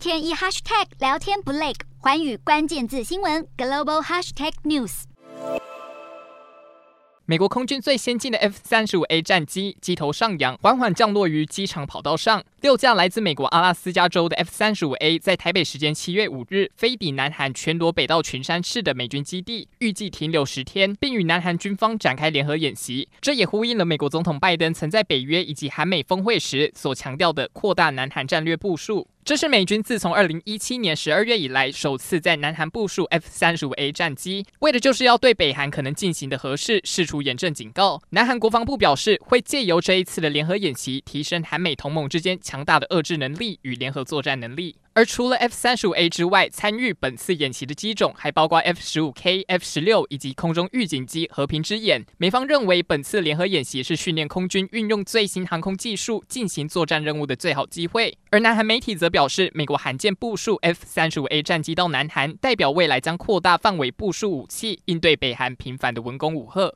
天一 hashtag 聊天不累，寰宇关键字新闻 global hashtag news。美国空军最先进的 F-35A 战机机头上扬，缓缓降落于机场跑道上。六架来自美国阿拉斯加州的 F-35A 在台北时间7月5日飞抵南韩全罗北道群山市的美军基地，预计停留10天，并与南韩军方展开联合演习。这也呼应了美国总统拜登曾在北约以及韩美峰会时所强调的扩大南韩战略部署。这是美军自从2017年12月以来首次在南韩部署 F-35A 战机，为的就是要对北韩可能进行的核试释出严正警告。南韩国防部表示，会借由这一次的联合演习提升韩美同盟之间强大的遏制能力与联合作战能力。而除了 F-35A 之外，参与本次演习的机种还包括 F-15K、F-16 以及空中预警机和平之眼。美方认为本次联合演习是训练空军运用最新航空技术进行作战任务的最好机会。而南韩媒体则表示，美国罕见部署 F-35A 战机到南韩，代表未来将扩大范围部署武器，应对北韩频繁的文攻武吓。